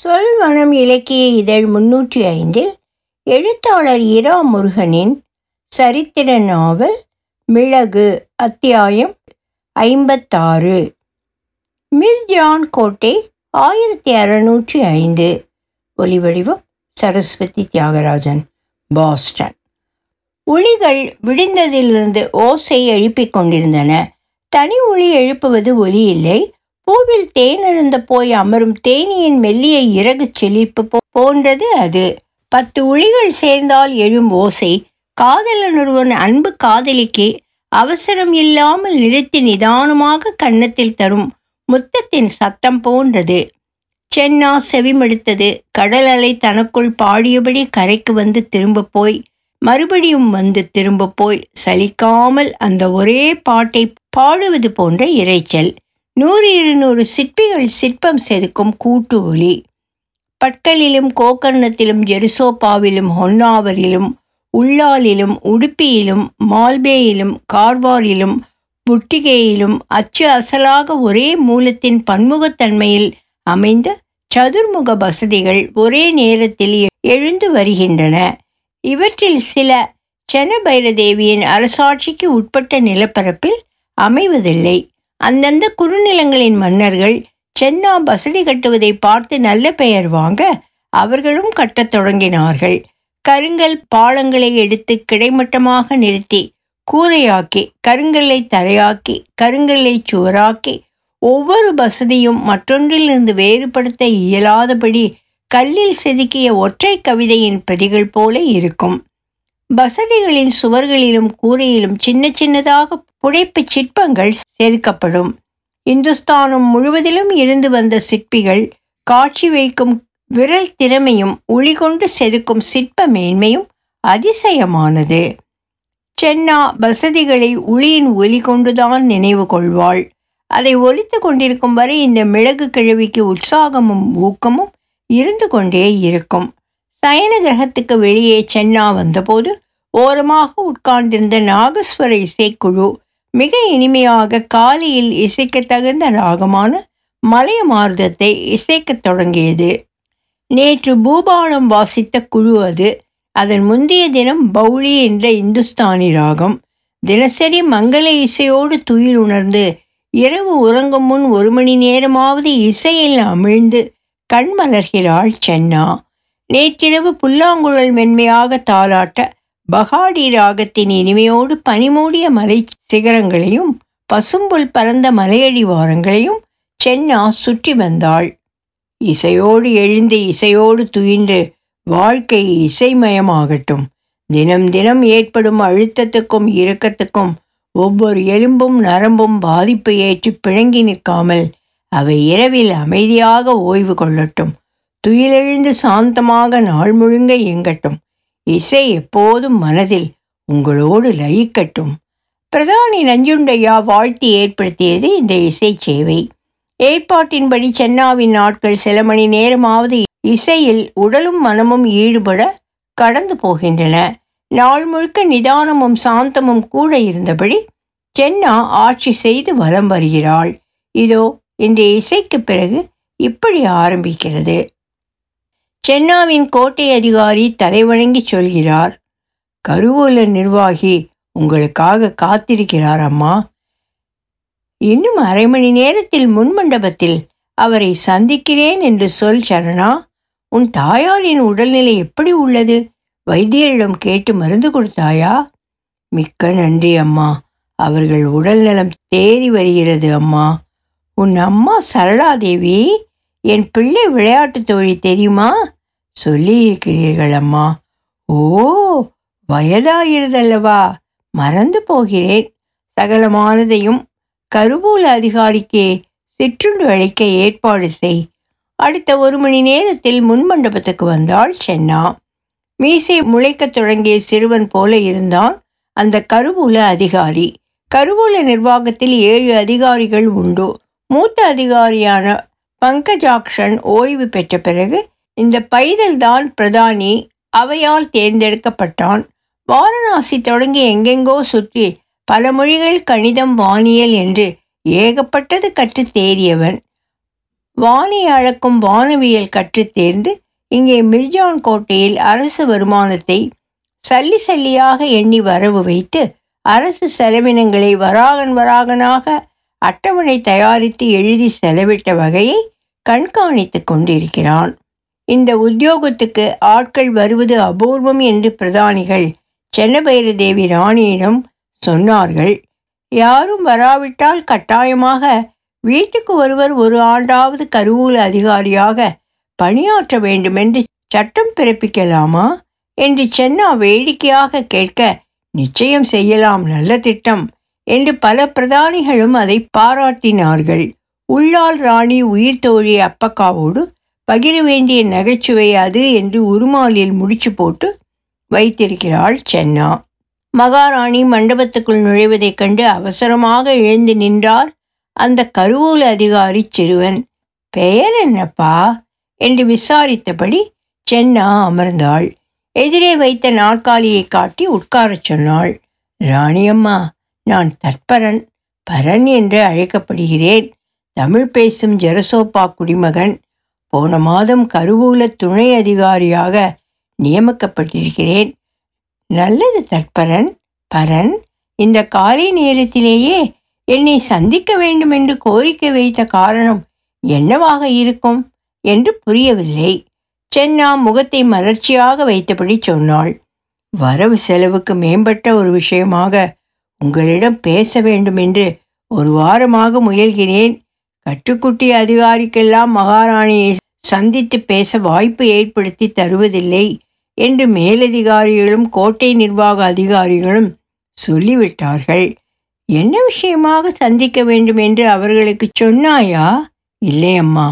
சொல்வனம் இலக்கிய இதழ் 305 எழுத்தாளர் இரா முருகனின் சரித்திர நாவல் மிளகு அத்தியாயம் 56. மிர்ஜான் கோட்டை 1605. ஒலிவடிவம் சரஸ்வதி தியாகராஜன், பாஸ்டன். ஒளிகள் விழுந்ததிலிருந்து ஓசை எழுப்பிக் கொண்டிருந்தன. தனி ஒளி எழுப்புவது ஒலி இல்லை. பூவில் தேனருந்த போய் அமரும் தேனியின் மெல்லிய இறகு செழிப்பு போன்றது அது. 10 உளிகள் சேர்ந்தால் எழும் ஓசை. காதலன் ஒருவன் அன்பு காதலிக்கு அவசரம் இல்லாமல் நிறுத்தி நிதானமாக கன்னத்தில் தரும் முத்தத்தின் சத்தம் போன்றது. சென்னா செவிமெடுத்தது. கடல் அலை தனக்குள் பாடியபடி கரைக்கு வந்து திரும்ப போய் மறுபடியும் வந்து திரும்ப போய் சலிக்காமல் அந்த ஒரே பாட்டை பாடுவது போன்ற இரைச்சல். 100-200 சிற்பிகள் சிற்பம் செதுக்கும் கூட்டு ஒலி. பட்கலிலும் கோகர்ணத்திலும் ஜெருசோபாவிலும் ஹொன்னாவரிலும் உள்ளாலிலும் உடுப்பியிலும் மால்பேயிலும் கார்வாரிலும் புட்டிகேயிலும் அச்சு அசலாக ஒரே மூலத்தின் பன்முகத்தன்மையில் அமைந்த சதுர்முக வசதிகள் ஒரே நேரத்தில் எழுந்து வருகின்றன. இவற்றில் சில சென்னபைரதேவியின் அரசாட்சிக்கு உட்பட்ட நிலப்பரப்பில் அமைவதில்லை. அந்தந்த குறுநிலங்களின் மன்னர்கள் சென்னா வசதி கட்டுவதை பார்த்து நல்ல பெயர் வாங்க அவர்களும் கட்டத் தொடங்கினார்கள். கருங்கல் பாலங்களை எடுத்து கிடைமட்டமாக நிறுத்தி கூரையாக்கி, கருங்கல்லை தரையாக்கி, கருங்கல்லை சுவராக்கி, ஒவ்வொரு வசதியும் மற்றொன்றிலிருந்து வேறுபடுத்த இயலாதபடி கல்லில் செதுக்கிய ஒற்றை கவிதையின் பிரதிகள் போல இருக்கும். வசதிகளின் சுவர்களிலும் கூரையிலும் சின்ன சின்னதாக புடைப்பு சிற்பங்கள் செதுக்கப்படும். இந்துஸ்தானம் முழுவதிலும் இருந்து வந்த சிற்பிகள் காட்சி வைக்கும் விரல் திறமையும் ஒளி கொண்டு செதுக்கும் சிற்ப மேன்மையும் அதிசயமானது. சென்னா வசதிகளை ஒளியின் ஒலி கொண்டுதான் நினைவு கொள்வாள். அதை ஒலித்து கொண்டிருக்கும் வரை இந்த மிளகு கிழவிக்கு உற்சாகமும் ஊக்கமும் இருந்து கொண்டே இருக்கும். சயன கிரகத்துக்கு வெளியே சென்னா வந்தபோது ஓரமாக உட்கார்ந்திருந்த நாகஸ்வர இசைக்குழு மிக இனிமையாக காலையில் இசைக்க தகுந்த ராகமான மலையமார்தத்தை இசைக்கத் தொடங்கியது. நேற்று பூபானம் வாசித்த குழு அது. அதன் முந்தைய தினம் பவுளி என்ற இந்துஸ்தானி ராகம். தினசரி மங்கள இசையோடு துயில் உணர்ந்து இரவு உறங்கும் முன் 1 மணி நேரமாவது இசையில் அமிழ்ந்து கண்மலர்கிறாள் சென்னா. நேற்றிரவு புல்லாங்குழல் மென்மையாக தாளாட்ட பஹாடி ராகத்தின் இனிமையோடு பனிமூடிய மலை சிகரங்களையும் பசும்புல் பரந்த மலையடிவாரங்களையும் சென்னா சுற்றி வந்தாள். இசையோடு எழுந்து இசையோடு துயின்று வாழ்க்கை இசைமயமாகட்டும். தினம் தினம் ஏற்படும் அழுத்தத்துக்கும் இறுக்கத்துக்கும் ஒவ்வொரு எலும்பும் நரம்பும் பாதிப்பு ஏற்றி பிணங்கி நிற்காமல் அவை இரவில் அமைதியாக ஓய்வு கொள்ளட்டும். துயிலெழுந்து சாந்தமாக நாள் முழுங்க இயங்கட்டும். இசை எப்போதும் மனதில் உங்களோடு லயிக்கட்டும். பிரதானி நஞ்சுண்டையா வாழ்த்தி ஏற்படுத்தியது இந்த இசை சேவை. ஏற்பாட்டின்படி சென்னாவின் நாட்கள் சில மணி நேரமாவது இசையில் உடலும் மனமும் ஈடுபட கடந்து போகின்றன. நாள் முழுக்க நிதானமும் சாந்தமும் கூட இருந்தபடி சென்னா ஆட்சி செய்து வலம் வருகிறாள். இதோ இன்றைய இசைக்கு பிறகு இப்படி ஆரம்பிக்கிறது. சென்னாவின் கோட்டை அதிகாரி தலைவணங்கி சொல்கிறார், "கருவூல நிர்வாகி உங்களுக்காக காத்திருக்கிறார் அம்மா. இன்னும் 1/2 மணி நேரத்தில் முன்மண்டபத்தில் அவரை சந்திக்கிறேன் என்று சொல். சரணா, உன் தாயாரின் உடல்நிலை எப்படி உள்ளது? வைத்தியரிடம் கேட்டு மருந்து கொடுத்தாயா?" "மிக்க நன்றி அம்மா. அவர்கள் உடல்நலம் தேறி வருகிறது அம்மா." "உன் அம்மா சரளாதேவி என் பிள்ளை விளையாட்டு தோழி தெரியுமா?" "சொல்லி இருக்கிறீர்கள் அம்மா." "ஓ, வயதாகிறதல்லவா, மறந்து போகிறேன்." "சகலமானதையும் கருவூல அதிகாரிக்கு சிற்றுண்டு அளிக்க ஏற்பாடு செய்." அடுத்த 1 மணி நேரத்தில் முன்மண்டபத்துக்கு வந்தாள் சென்னா. மீசை முளைக்கத் தொடங்கிய சிறுவன் போல இருந்தான் அந்த கருவூல அதிகாரி. கருவூல நிர்வாகத்தில் 7 அதிகாரிகள் உண்டு. மூத்த அதிகாரியான பங்கஜாக்ஷன் ஓய்வு பெற்ற பிறகு இந்த பைதல்தான் பிரதானி. அவையால் தேர்ந்தெடுக்கப்பட்டான். வாரணாசி தொடங்கி எங்கெங்கோ சுற்றி பல மொழிகள், கணிதம், வானியல் என்று ஏகப்பட்டது கற்று தேறியவன். வானை அளக்கும் வானவியல் கற்றுத் தேர்ந்து இங்கே மிர்ஜான் கோட்டையில் அரசு வருமானத்தை சல்லி சல்லியாக எண்ணி வரவு வைத்து அரசு செலவினங்களை வராகன் வராகனாக அட்டவணை தயாரித்து எழுதி செலவிட்ட வகையை கண்காணித்து கொண்டிருக்கிறான். இந்த உத்தியோகத்துக்கு ஆட்கள் வருவது அபூர்வம் என்று பிரதானிகள் சென்னபைரதேவி ராணியிடம் சொன்னார்கள். யாரும் வராவிட்டால் கட்டாயமாக வீட்டுக்கு ஒருவர் ஒரு ஆண்டாவது கருவூல அதிகாரியாக பணியாற்ற வேண்டுமென்று சட்டம் பிறப்பிக்கலாமா என்று சென்னா வேடிக்கையாக கேட்க, நிச்சயம் செய்யலாம், நல்ல திட்டம் என்று பல பிரதானிகளும் அதை பாராட்டினார்கள். உள்ளால் ராணி உயிர் தோழி அப்பக்காவோடு பகிர வேண்டிய நகைச்சுவை அது என்று உருமாலில் முடிச்சு போட்டு வைத்திருக்கிறாள் சென்னா. மகாராணி மண்டபத்துக்குள் நுழைவதைக் கண்டு அவசரமாக எழுந்து நின்றார் அந்த கருவூல அதிகாரி சிறுவன். பெயர் என்னப்பா என்று விசாரித்தபடி சென்னா அமர்ந்தாள். எதிரே வைத்த நாற்காலியை காட்டி உட்காரச் சொன்னாள். ராணியம்மா, நான் தற்பரன், பரன் என்று அழைக்கப்படுகிறேன். தமிழ் பேசும் ஜெருசோபா குடிமகன். போன மாதம் கருவூல துணை அதிகாரியாக நியமிக்கப்பட்டிருக்கிறேன். நல்லது தற்பரன். பரன், இந்த காலை நேரத்திலேயே என்னை சந்திக்க வேண்டும் என்று கோரிக்கை வைத்த காரணம் என்னவாக இருக்கும் என்று புரியவில்லை. சென்னா முகத்தை மலர்ச்சியாக வைத்தபடி சொன்னாள். வரவு செலவுக்கு மேம்பட்ட ஒரு விஷயமாக உங்களிடம் பேச வேண்டும் என்று ஒரு வாரமாக முயல்கிறேன். கட்டுக்குட்டி அதிகாரிக்கெல்லாம் மகாராணியை சந்தித்து பேச வாய்ப்பு ஏற்படுத்தி தருவதில்லை என்று மேலதிகாரிகளும் கோட்டை நிர்வாக அதிகாரிகளும் சொல்லிவிட்டார்கள். என்ன விஷயமாக சந்திக்க வேண்டும் என்று அவர்களுக்கு சொன்னாயா? இல்லையம்மா,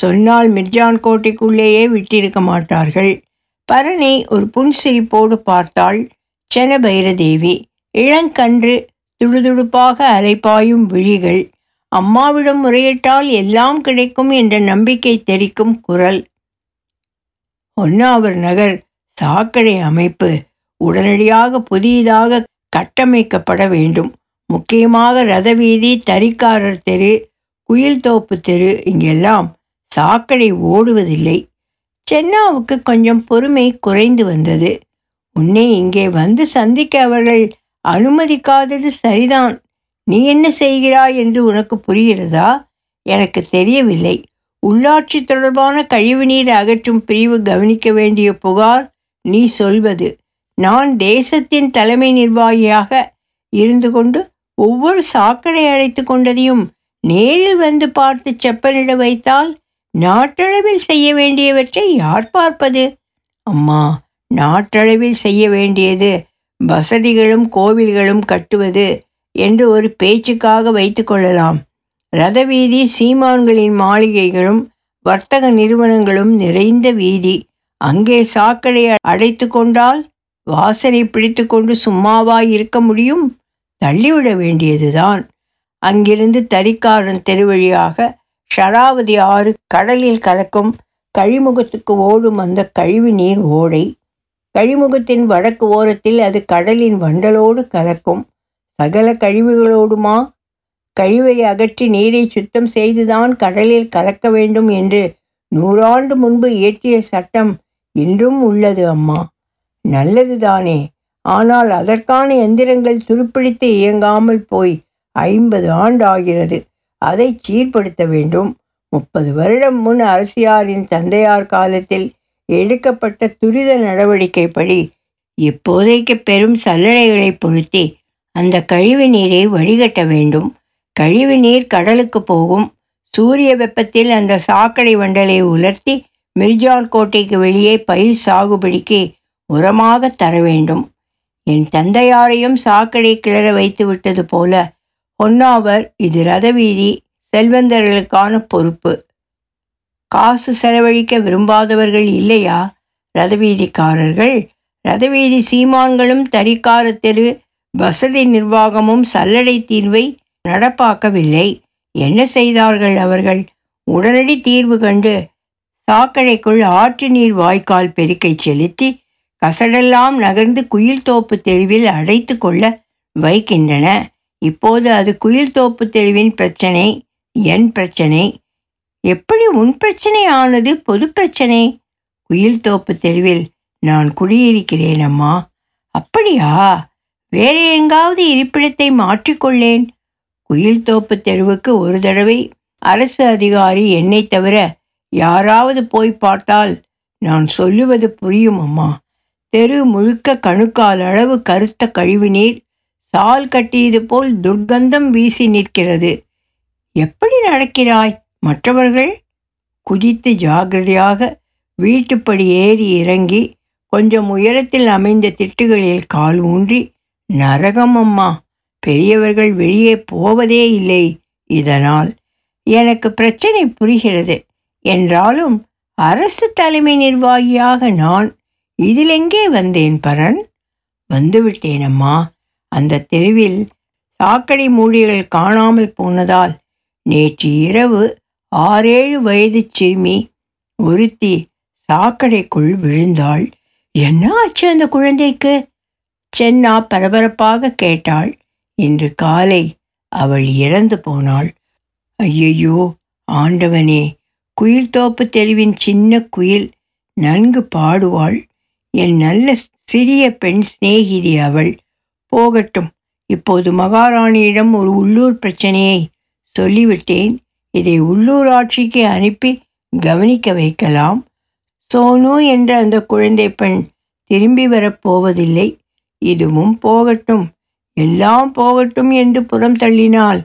சொன்னால் மிர்ஜான் கோட்டைக்குள்ளேயே விட்டிருக்க மாட்டார்கள். பரனை ஒரு புன்சிரிப்போடு பார்த்தாள் சென்னபைரதேவி. இளங்கன்று, துடுதுடுப்பாக அலைப்பாயும் விழிகள், அம்மாவிடம் முறையிட்டால் எல்லாம் கிடைக்கும் என்ற நம்பிக்கை தெரிக்கும் குரல், ஹொன்னாவர் நகர் சாக்கடை அமைப்பு உடனடியாக புதியதாக கட்டமைக்கப்பட வேண்டும். முக்கியமாக ரதவீதி, தறிக்காரர் தெரு, குயில் தோப்பு தெரு, இங்கெல்லாம் சாக்கடை ஓடுவதில்லை. சென்னாவுக்கு கொஞ்சம் பொறுமை குறைந்து வந்தது. உன்னை இங்கே வந்து சந்திக்க அவர்கள் அனுமதிக்காதது சரிதான். நீ என்ன செய்கிறாய் என்று உனக்கு புரிகிறதா? எனக்கு தெரியவில்லை. உள்ளாட்சி தொடர்பான கழிவுநீர் அகற்றும் பிரிவு கவனிக்க வேண்டிய புகார் நீ சொல்வது. நான் தேசத்தின் தலைமை நிர்வாகியாக இருந்து கொண்டு ஒவ்வொரு சாக்கடை அழைத்து கொண்டதையும் நேரில் வந்து பார்த்து செப்பனிட வைத்தால் நாட்டளவில் செய்ய வேண்டியவற்றை யார் பார்ப்பது? அம்மா, நாட்டளவில் செய்ய வேண்டியது வசதிகளும் கோவில்களும் கட்டுவது என்று ஒரு பேச்சுக்காக வைத்து கொள்ளலாம். ரத வீதி சீமான்களின் மாளிகைகளும் வர்த்தக நிறுவனங்களும் நிறைந்த வீதி. அங்கே சாக்கடை அடைத்து கொண்டால் வாசனை பிடித்து கொண்டு சும்மாவாய் இருக்க முடியும்? தள்ளிவிட வேண்டியதுதான். அங்கிருந்து தறிக்காரன் தெருவழியாக ஷராவதி ஆறு கடலில் கலக்கும் கழிமுகத்துக்கு ஓடும் அந்த கழிவு நீர் ஓடை. கழிமுகத்தின் வடக்கு ஓரத்தில் அது கடலின் வண்டலோடு கலக்கும். சகல கழிவுகளோடுமா? கழிவை அகற்றி நீரை சுத்தம் செய்துதான் கடலில் கலக்க வேண்டும் என்று 100 ஆண்டு முன்பு இயற்றிய சட்டம் இன்றும் உள்ளது அம்மா. நல்லதுதானே, ஆனால் அதற்கான எந்திரங்கள் துருப்பிடித்து இயங்காமல் போய் 50 ஆண்டு ஆகிறது. அதை சீர்படுத்த வேண்டும். 30 வருடம் முன் அரசியாரின் தந்தையார் காலத்தில் எடுக்கப்பட்ட துரித நடவடிக்கைப்படி இப்போதைக்கு பெரும் சல்லடைகளை பொருத்தி அந்த கழிவு நீரை வடிகட்ட வேண்டும். கழிவு நீர் கடலுக்கு போகும். சூரிய வெப்பத்தில் அந்த சாக்கடை வண்டலை உலர்த்தி மிர்ஜான் கோட்டைக்கு வெளியே பயிர் சாகுபடிக்கு உரமாக தர வேண்டும். என் தந்தையாரையும் சாக்கடை கிளற வைத்து விட்டது போல ஹொன்னாவர், இது ரதவீதி, செல்வந்தர்களுக்கான பொறுப்பு. காசு செலவழிக்க விரும்பாதவர்கள் இல்லையா ரதவீதிக்காரர்கள்? ரதவீதி சீமான்களும் தறிக்கார தெரு வசதி நிர்வாகமும் சல்லடை தீர்வை நடப்பாக்கவில்லை. என்ன செய்தார்கள் அவர்கள்? உடனடி தீர்வு கண்டு சாக்கடைக்குள் ஆற்று நீர் வாய்க்கால் பெருக்கை செலுத்தி கசடெல்லாம் நகர்ந்து குயில் தோப்பு தெருவில் அடைத்து கொள்ள வைக்கின்றன. இப்போது அது குயில் தோப்பு தெருவின் பிரச்சனை, என் பிரச்சனை. எப்படி உன் பிரச்சனை ஆனது பொது பிரச்சனை? குயில் தோப்பு தெருவில் நான் குடியிருக்கிறேன் அம்மா. அப்படியா? வேறு எங்காவது இருப்பிடத்தை மாற்றிக்கொள்ளேன். குயில் தோப்பு தெருவுக்கு ஒரு தடவை அரசு அதிகாரி என்னை தவிர யாராவது போய் பார்த்தால் நான் சொல்லுவது புரியும் அம்மா. தெரு முழுக்க கணுக்கால் அளவு கருத்த கழிவு நீர் சால் கட்டியது போல் துர்க்கந்தம் வீசி நிற்கிறது. எப்படி நடக்கிறாய்? மற்றவர்கள் குதித்து ஜாகிரதையாக வீட்டுப்படி ஏறி இறங்கி கொஞ்சம் உயரத்தில் அமைந்த திட்டுகளில் கால் ஊன்றி நரகம் அம்மா. பெரியவர்கள் வெளியே போவதே இல்லை. இதனால் எனக்கு பிரச்சனை புரிகிறது. என்றாலும் அரசு தலைமை நிர்வாகியாக நான் இதிலெங்கே வந்தேன் பரன்? வந்துவிட்டேனம்மா. அந்த தெருவில் சாக்கடை மூடிகள் காணாமல் போனதால் நேற்று இரவு 6-7 வயது சிறுமி ஒருத்தி சாக்கடைக்குள் விழுந்தாள். என்ன ஆச்சு அந்த குழந்தைக்கு? சென்னா பரபரப்பாக கேட்டாள். இன்று காலை அவள் இறந்து போனாள். ஐயையோ ஆண்டவனே! குயில் தோப்பு தெருவின் சின்ன குயில் நன்கு பாடுவாள். என் நல்ல சிறிய பெண் சிநேகிதி அவள். போகட்டும், இப்போது மகாராணியிடம் ஒரு உள்ளூர் பிரச்சனையை சொல்லிவிட்டேன். இதை உள்ளூராட்சிக்கு அனுப்பி கவனிக்க வைக்கலாம். சோனு என்ற அந்த குழந்தை பெண் திரும்பி வரப்போவதில்லை. இதுவும் போகட்டும், எல்லாம் போகட்டும் என்று புறம் தள்ளினால்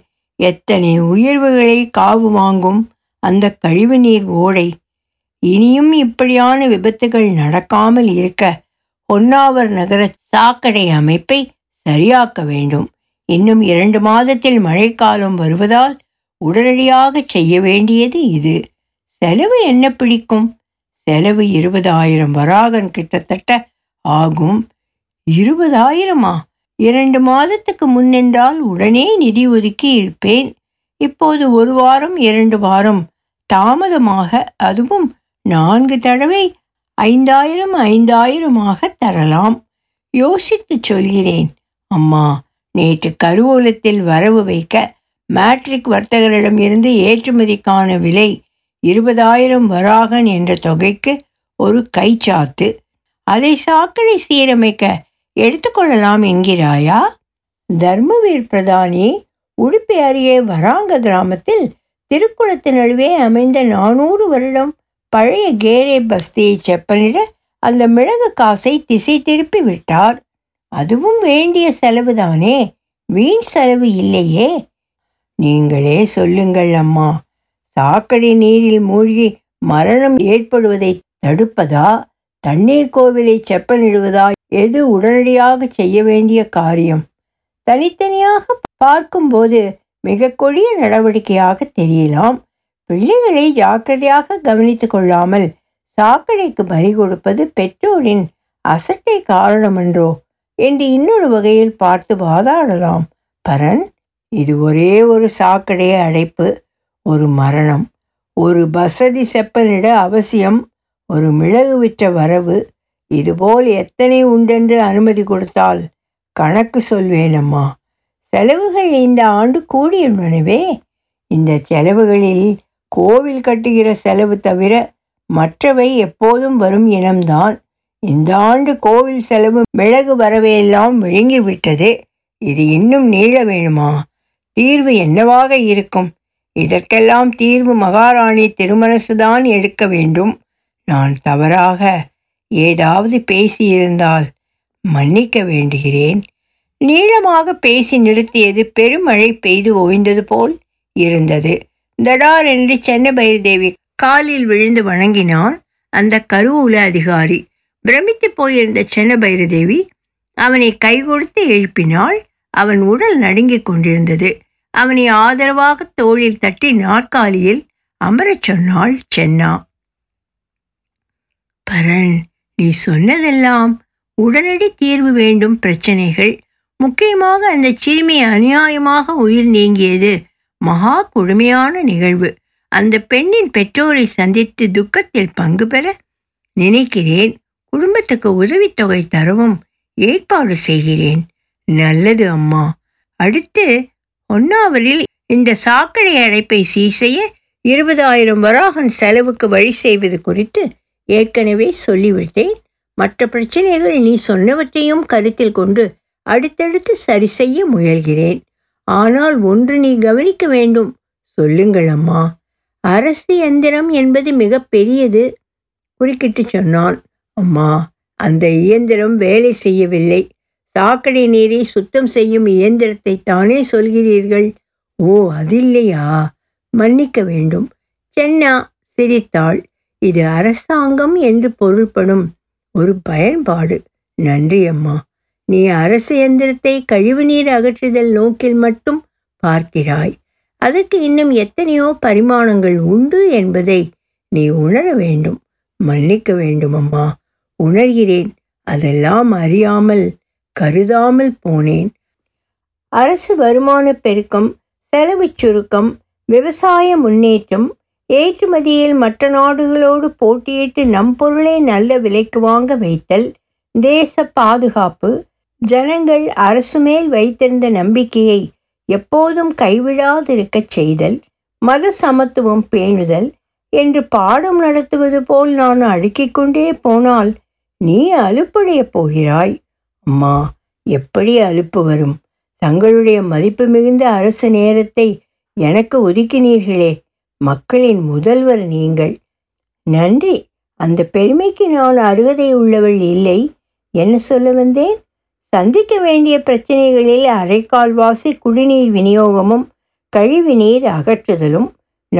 எத்தனை உயர்வுகளை காவு வாங்கும் அந்த கழிவு நீர் ஓடை. இனியும் இப்படியான விபத்துகள் நடக்காமல் இருக்க ஹொன்னாவர் நகர சாக்கடை அமைப்பை சரியாக்க வேண்டும். இன்னும் 2 மாதத்தில் மழைக்காலம் வருவதால் உடனடியாக செய்ய வேண்டியது இது. செலவு என்ன பிடிக்கும்? செலவு 20,000 வராகன் கிட்டத்தட்ட ஆகும். 20,000மா? 2 மாதத்துக்கு முன்னென்றால் உடனே நிதி ஒதுக்கி இருப்பேன். இப்போது 1 வாரம் 2 வாரம் தாமதமாக, அதுவும் 4 தடவை 5,000 5,000மாக தரலாம். யோசித்து சொல்கிறேன் அம்மா. நேற்று கருவூலத்தில் வரவு வைக்க மேட்ரிக் வர்த்தகரிடம் இருந்து ஏற்றுமதிக்கான விலை 20,000 வராகன் என்ற தொகைக்கு ஒரு கைச்சாத்து. அதை சாக்கடை சீரமைக்க எடுத்துக்கொள்ளலாம் என்கிறாயா? தர்மவீர் பிரதானி உடுப்பி அருகே வராங்க கிராமத்தில் திருக்குளத்து நடுவே அமைந்த 400 வருடம் பழைய கேரே பஸ்தியை செப்பனிட அந்த மிளகு காசை திசை திருப்பி விட்டார். அதுவும் வேண்டிய செலவுதானே, வீண் செலவு இல்லையே. நீங்களே சொல்லுங்கள் அம்மா, சாக்கடை நீரில் மூழ்கி மரணம் ஏற்படுவதை தடுப்பதா, தண்ணீர் கோவிலை செப்பனிடுவதா, எது உடனடியாக செய்ய வேண்டிய காரியம்? தனித்தனியாக பார்க்கும்போது மிக கொடிய நடவடிக்கையாக தெரியலாம். பிள்ளைகளை ஜாக்கிரதையாக கவனித்து கொள்ளாமல் சாக்கடைக்கு பறி கொடுப்பது பெற்றோரின் அசட்டை காரணமன்றோ என்று இன்னொரு வகையில் பார்த்து வாதாடலாம் பரன். இது ஒரே ஒரு சாக்கடையை அடைப்பு, ஒரு மரணம், ஒரு பசதி செப்பனிட அவசியம், ஒரு மிளகு விற்ற வரவு, இதுபோல் எத்தனை உண்டென்று அனுமதி கொடுத்தால் கணக்கு சொல்வேனம்மா. செலவுகள் இந்த ஆண்டு கூடியுள்ளனவே. இந்த செலவுகளில் கோவில் கட்டுகிற செலவு தவிர மற்றவை எப்போதும் வரும் இனம்தான். இந்த ஆண்டு கோவில் செலவு மிளகு வரவையெல்லாம் விழுங்கிவிட்டது. இது இன்னும் நீள வேணுமா? தீர்வு என்னவாக இருக்கும்? இதற்கெல்லாம் தீர்வு மகாராணி திருமனசுதான் எடுக்க வேண்டும். நான் தவறாக ஏதாவது பேசியிருந்தால் மன்னிக்க வேண்டுகிறேன். நீளமாக பேசி நிறுத்தியது பெருமழை பெய்து ஓய்ந்தது போல் இருந்தது. தடார் என்று சென்னபைரதேவி காலில் விழுந்து வணங்கினான் அந்த கருவூல அதிகாரி. பிரமித்து போயிருந்த சென்னபைரதேவி அவனை கைகொடுத்து எழுப்பினாள். அவன் உடல் நடுங்கிக் கொண்டிருந்தது. அவனை ஆதரவாக தோளில் தட்டி நாற்காலியில் அமரச் சொன்னாள் சென்னா. பரன், நீ சொன்னதெல்லாம் உடனடி தீர்வு வேண்டும் பிரச்சனைகள். முக்கியமாக அந்த சிறுமி அநியாயமாக உயிர் நீங்கியது மகா கொடுமையான நிகழ்வு. அந்த பெண்ணின் பெற்றோரை சந்தித்து துக்கத்தில் பங்கு பெற நினைக்கிறேன். குடும்பத்துக்கு உதவித்தொகை தரவும் ஏற்பாடு செய்கிறேன். நல்லது அம்மா. அடுத்து ஒன்னாவரில் இந்த சாக்கடை அடைப்பை சீர் செய்ய 20,000 வராகன் செலவுக்கு வழி செய்வது குறித்து ஏற்கனவே சொல்லிவிட்டேன். மற்ற பிரச்சனைகள் நீ சொன்னவற்றையும் கருத்தில் கொண்டு அடுத்தடுத்து சரி செய்ய முயல்கிறேன். ஆனால் ஒன்று நீ கவனிக்க வேண்டும். சொல்லுங்கள் அம்மா. அரசு எந்திரம் என்பது மிக பெரியது. குறுக்கிட்டு சொன்னான். அம்மா, அந்த இயந்திரம் வேலை செய்யவில்லை. சாக்கடை நீரை சுத்தம் செய்யும் இயந்திரத்தை தானே சொல்கிறீர்கள். ஓ, அதில்லையா? மன்னிக்க வேண்டும் சென்னா சிரித்தாள். இது அரசாங்கம் என்று பொருள்படும் ஒரு பயன்பாடு. நன்றி அம்மா. நீ அரசு எந்திரத்தை கழிவுநீர் அகற்றுதல் நோக்கில் மட்டும் பார்க்கிறாய். அதற்கு இன்னும் எத்தனையோ பரிமாணங்கள் உண்டு என்பதை நீ உணர வேண்டும். மன்னிக்க வேண்டும் அம்மா. உணர்கிறேன். அதெல்லாம் அறியாமல் கருதாமல் போனேன். அரசு வருமான பெருக்கம், செலவு சுருக்கம், விவசாய முன்னேற்றம், ஏற்றுமதியில் மற்ற நாடுகளோடு போட்டியிட்டு நம் பொருளை நல்ல விலைக்கு வாங்க வைத்தல், தேச பாதுகாப்பு, ஜனங்கள் அரசு மேல் வைத்திருந்த நம்பிக்கையை எப்போதும் கைவிடாதிருக்கச் செய்தல், மத சமத்துவம் பேணுதல் என்று பாடம் நடத்துவது போல் நான் அடுக்கிக்கொண்டே போனால் நீ அலுப்படைய போகிறாய். அம்மா, எப்படி அலுப்பு வரும்? தங்களுடைய மதிப்பு மிகுந்த அரசு நேரத்தை எனக்கு ஒதுக்கினீர்களே. மக்களின் முதல்வர் நீங்கள். நன்றி. அந்த பெருமைக்கு நான் அருகதை உள்ளவள் இல்லை. என்ன சொல்ல வந்தேன்? சந்திக்க வேண்டிய பிரச்சனைகளில் அரைக்கால்வாசி குடிநீர் விநியோகமும் கழிவுநீர் அகற்றுதலும்,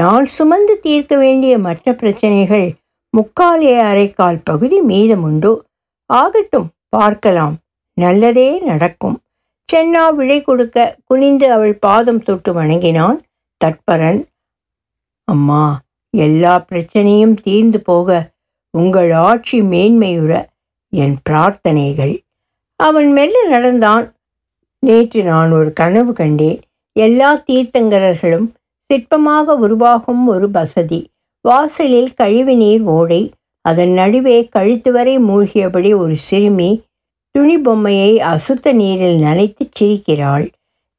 நான் சுமந்து தீர்க்க வேண்டிய மற்ற பிரச்சனைகள் முக்காலே அரைக்கால் பகுதி மீதமுண்டு. ஆகட்டும், பார்க்கலாம். நல்லதே நடக்கும். சென்னா விடை கொடுக்க குனிந்து அவள் பாதம் தொட்டு வணங்கினான் தற்பரன். அம்மா, எல்லா பிரச்சனையும் தீர்ந்து போக உங்கள் ஆட்சி மேன்மையுற என் பிரார்த்தனைகள். அவன் மெல்ல நடந்தான். நேற்று நான் ஒரு கனவு கண்டேன். எல்லா தீர்த்தங்கரர்களும் சிற்பமாக உருவாகும் ஒரு வசதி. வாசலில் கழிவுநீர் ஓடை, அதன் நடுவே கழுத்து வரை மூழ்கியபடி ஒரு சிறுமி துணி பொம்மையை அசுத்த நீரில் நனைத்து சிரிக்கிறாள்.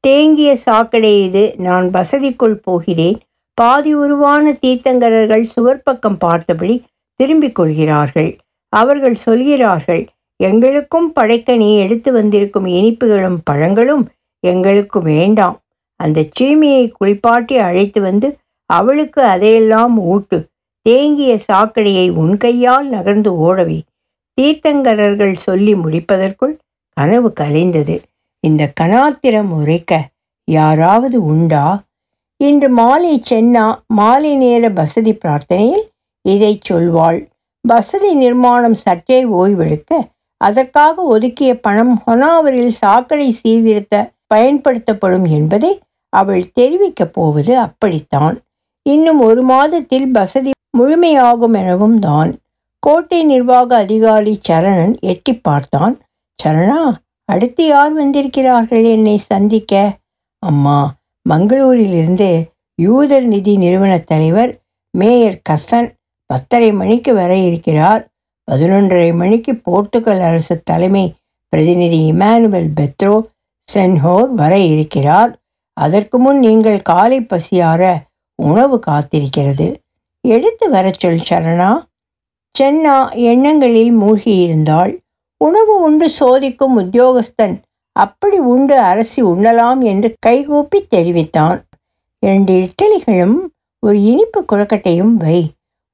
தேங்கிய சாக்கடை இது. நான் வசதிக்குள் போகிறேன். பாதி உருவான தீர்த்தங்கரர்கள் சுவர்பக்கம் பார்த்தபடி திரும்பிக் கொள்கிறார்கள். அவர்கள் சொல்கிறார்கள், எங்களுக்கும் படைக்கணி எடுத்து வந்திருக்கும் இனிப்புகளும் பழங்களும் எங்களுக்கு வேண்டாம். அந்த சீமையை குளிப்பாட்டி அழைத்து வந்து அவளுக்கு அதையெல்லாம் ஊட்டு. தேங்கிய சாக்கடையை உன் கையால் நகர்ந்து ஓடவே. தீர்த்தங்கரர்கள் சொல்லி முடிப்பதற்குள் கனவு கலைந்தது. இந்த கனாத்திரம் உரைக்க யாராவது உண்டா? இன்று மாலை சென்னா மாலை நேர வசதி பிரார்த்தனையில் இதை சொல்வாள். வசதி நிர்மாணம் சற்றே ஓய்வெடுக்க அதற்காக ஒதுக்கிய பணம் ஹொன்னாவரில் சாக்கடை சீர்திருத்த பயன்படுத்தப்படும் என்பதை அவள் தெரிவிக்கப் போவது அப்படித்தான். இன்னும் 1 மாதத்தில் வசதி முழுமையாகும் எனவும் தான். கோட்டை நிர்வாக அதிகாரி சரணன் எட்டி பார்த்தான். சரணா, அடுத்து யார் வந்திருக்கிறார்கள் என்னை சந்திக்க? அம்மா, மங்களூரிலிருந்து யூதர் நிதி நிறுவனத் தலைவர் மேயர் கசன் 10:30 மணிக்கு வர இருக்கிறார். 11:30 மணிக்கு போர்த்துகல் அரசு தலைமை பிரதிநிதி இமானுவல் பெத்ரோ சென்ஹோர் வர இருக்கிறார். அதற்கு முன் நீங்கள் காலை பசியார உணவு காத்திருக்கிறது. எடுத்து வர சொல் சரணா. சென்னா எண்ணங்களில் மூழ்கியிருந்தாள். உணவு உண்டு சோதிக்கும் உத்தியோகஸ்தன் அப்படி உண்டு அரசி உண்ணலாம் என்று கைகூப்பி தெரிவித்தான். 2 இட்டலிகளும் ஒரு இனிப்பு குழக்கட்டையும் வை.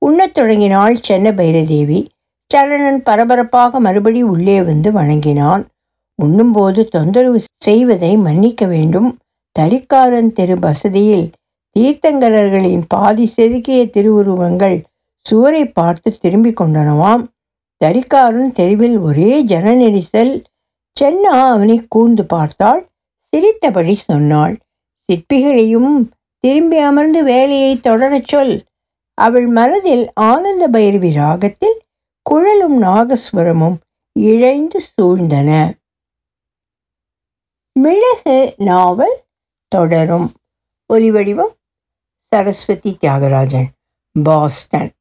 உண்ணத் தொடங்கினாள் சென்னபைரதேவி. சரணன் பரபரப்பாக மறுபடி உள்ளே வந்து வணங்கினான். உண்ணும்போது தொந்தரவு செய்வதை மன்னிக்க வேண்டும். தரிக்காரன் தெரு வசதியில் தீர்த்தங்கரர்களின் பாதி செதுக்கிய திருவுருவங்கள் சுவரை பார்த்து திரும்பி கொண்டனவாம். தரிக்காரன் தெருவில் ஒரே ஜன நெரிசல். சென்னா அவனை கூர்ந்து பார்த்தாள். சிரித்தபடி சொன்னாள், சிற்பிகளையும் திரும்பி அமர்ந்து வேலையை தொடரச் சொல். அவள் மனதில் ஆனந்த பைரவி ராகத்தில் குழலும் நாகஸ்வரமும் இழைந்து சூழ்ந்தன. மிளகு நாவல் தொடரும். ஒலிவடிவம் சரஸ்வதி தியாகராஜன், பாஸ்டன்.